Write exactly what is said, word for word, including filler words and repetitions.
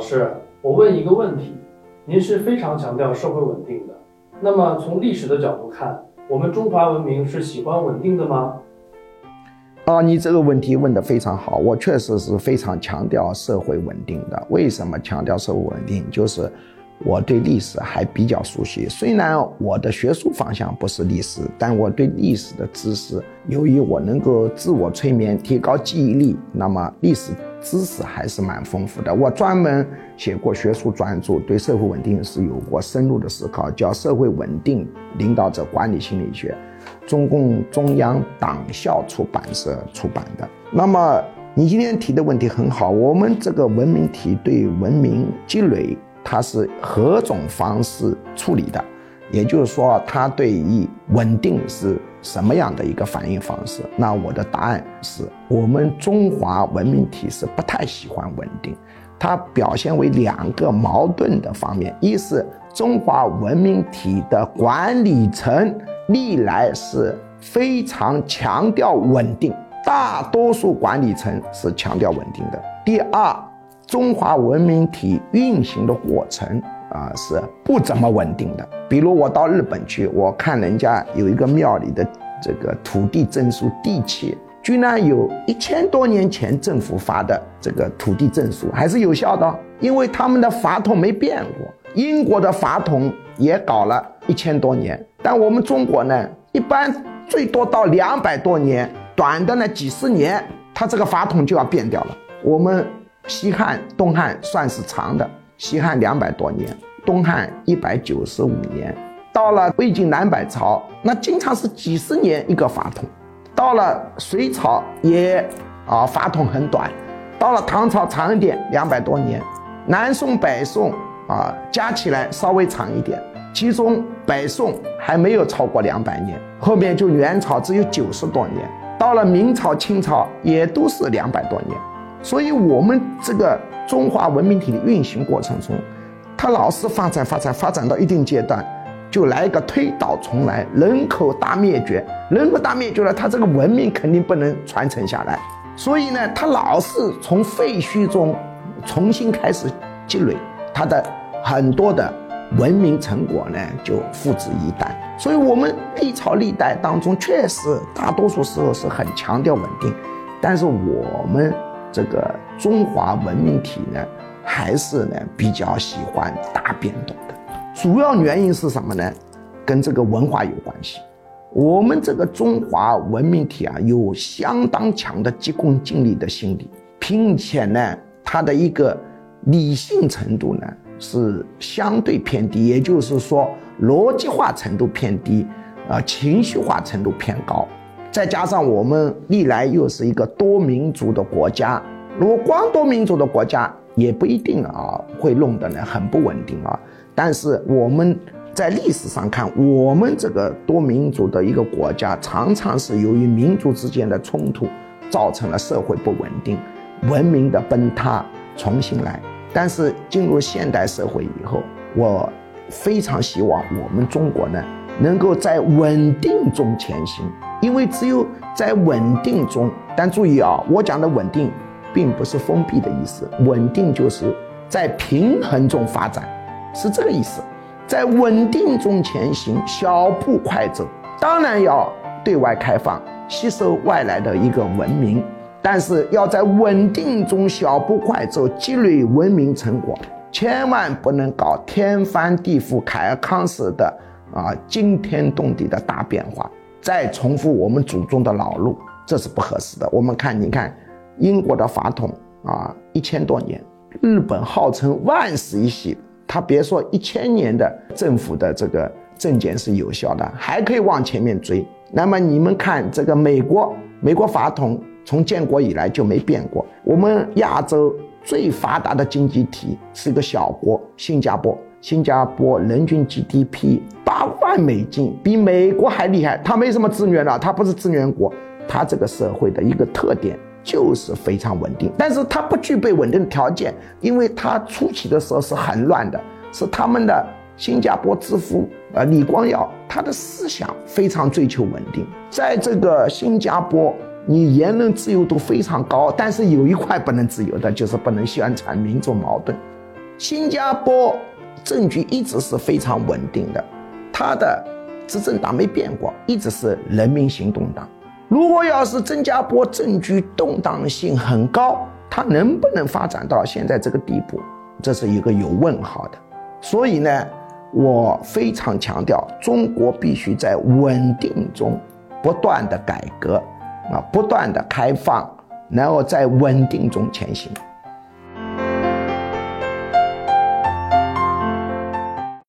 老师，我问一个问题，您是非常强调社会稳定的，那么从历史的角度看，我们中华文明是喜欢稳定的吗？啊，你这个问题问得非常好，我确实是非常强调社会稳定的。为什么强调社会稳定？就是我对历史还比较熟悉，虽然我的学术方向不是历史，但我对历史的知识，由于我能够自我催眠，提高记忆力，那么历史知识还是蛮丰富的。我专门写过学术专著，对社会稳定是有过深入的思考，叫《社会稳定领导者管理心理学》，中共中央党校出版社出版的。那么你今天提的问题很好，我们这个文明体对文明积累，它是何种方式处理的，也就是说它对于稳定是什么样的一个反应方式。那我的答案是，我们中华文明体是不太喜欢稳定，它表现为两个矛盾的方面，一是中华文明体的管理层历来是非常强调稳定，大多数管理层是强调稳定的。第二，中华文明体运行的过程啊、呃、是不怎么稳定的。比如我到日本去，我看人家有一个庙里的这个土地证书地契，居然有一千多年前政府发的这个土地证书还是有效的，因为他们的法统没变过。英国的法统也搞了一千多年，但我们中国呢，一般最多到两百多年，短的呢几十年，它这个法统就要变掉了。我们西汉东汉算是长的，西汉两百多年，东汉一百九十五年，到了魏晋南北朝那经常是几十年一个法统，到了隋朝也啊法统很短，到了唐朝长一点，两百多年，南宋北宋啊加起来稍微长一点，其中北宋还没有超过两百年，后面就元朝只有九十多年，到了明朝清朝也都是两百多年。所以我们这个中华文明体的运行过程中，它老是发展发展发展到一定阶段，就来一个推倒重来，人口大灭绝。人口大灭绝了，它这个文明肯定不能传承下来，所以呢它老是从废墟中重新开始积累，它的很多的文明成果呢就付之一旦。所以我们历朝历代当中，确实大多数时候是很强调稳定，但是我们这个中华文明体呢，还是呢比较喜欢大变动的。主要原因是什么呢？跟这个文化有关系。我们这个中华文明体啊，有相当强的急功近利的心理，并且呢，它的一个理性程度呢是相对偏低，也就是说逻辑化程度偏低，啊、呃，情绪化程度偏高。再加上我们历来又是一个多民族的国家，如果光多民族的国家也不一定啊，会弄得呢很不稳定啊。但是我们在历史上看，我们这个多民族的一个国家，常常是由于民族之间的冲突，造成了社会不稳定，文明的崩塌，重新来。但是进入现代社会以后，我非常希望我们中国呢能够在稳定中前行，因为只有在稳定中，但注意啊，我讲的稳定并不是封闭的意思，稳定就是在平衡中发展，是这个意思，在稳定中前行，小步快走。当然要对外开放，吸收外来的一个文明，但是要在稳定中小步快走，积累文明成果，千万不能搞天翻地覆凯尔康式的啊，惊天动地的大变化，再重复我们祖宗的老路，这是不合适的。我们看，你看，英国的法统啊，一千多年；日本号称万世一系，他别说一千年的政府的这个政见是有效的，还可以往前面追。那么你们看这个美国，美国法统从建国以来就没变过。我们亚洲最发达的经济体是一个小国，新加坡。新加坡人均 G D P 八万美金，比美国还厉害。它没什么资源了，它不是资源国。它这个社会的一个特点就是非常稳定，但是它不具备稳定的条件，因为它初期的时候是很乱的，是他们的新加坡之父呃李光耀，他的思想非常追求稳定。在这个新加坡，你言论自由度非常高，但是有一块不能自由的，就是不能宣传民族矛盾。新加坡政局一直是非常稳定的，它的执政党没变过，一直是人民行动党。如果要是新加坡政局动荡性很高，它能不能发展到现在这个地步，这是一个有问号的。所以呢，我非常强调，中国必须在稳定中不断的改革，啊，不断的开放，然后在稳定中前行。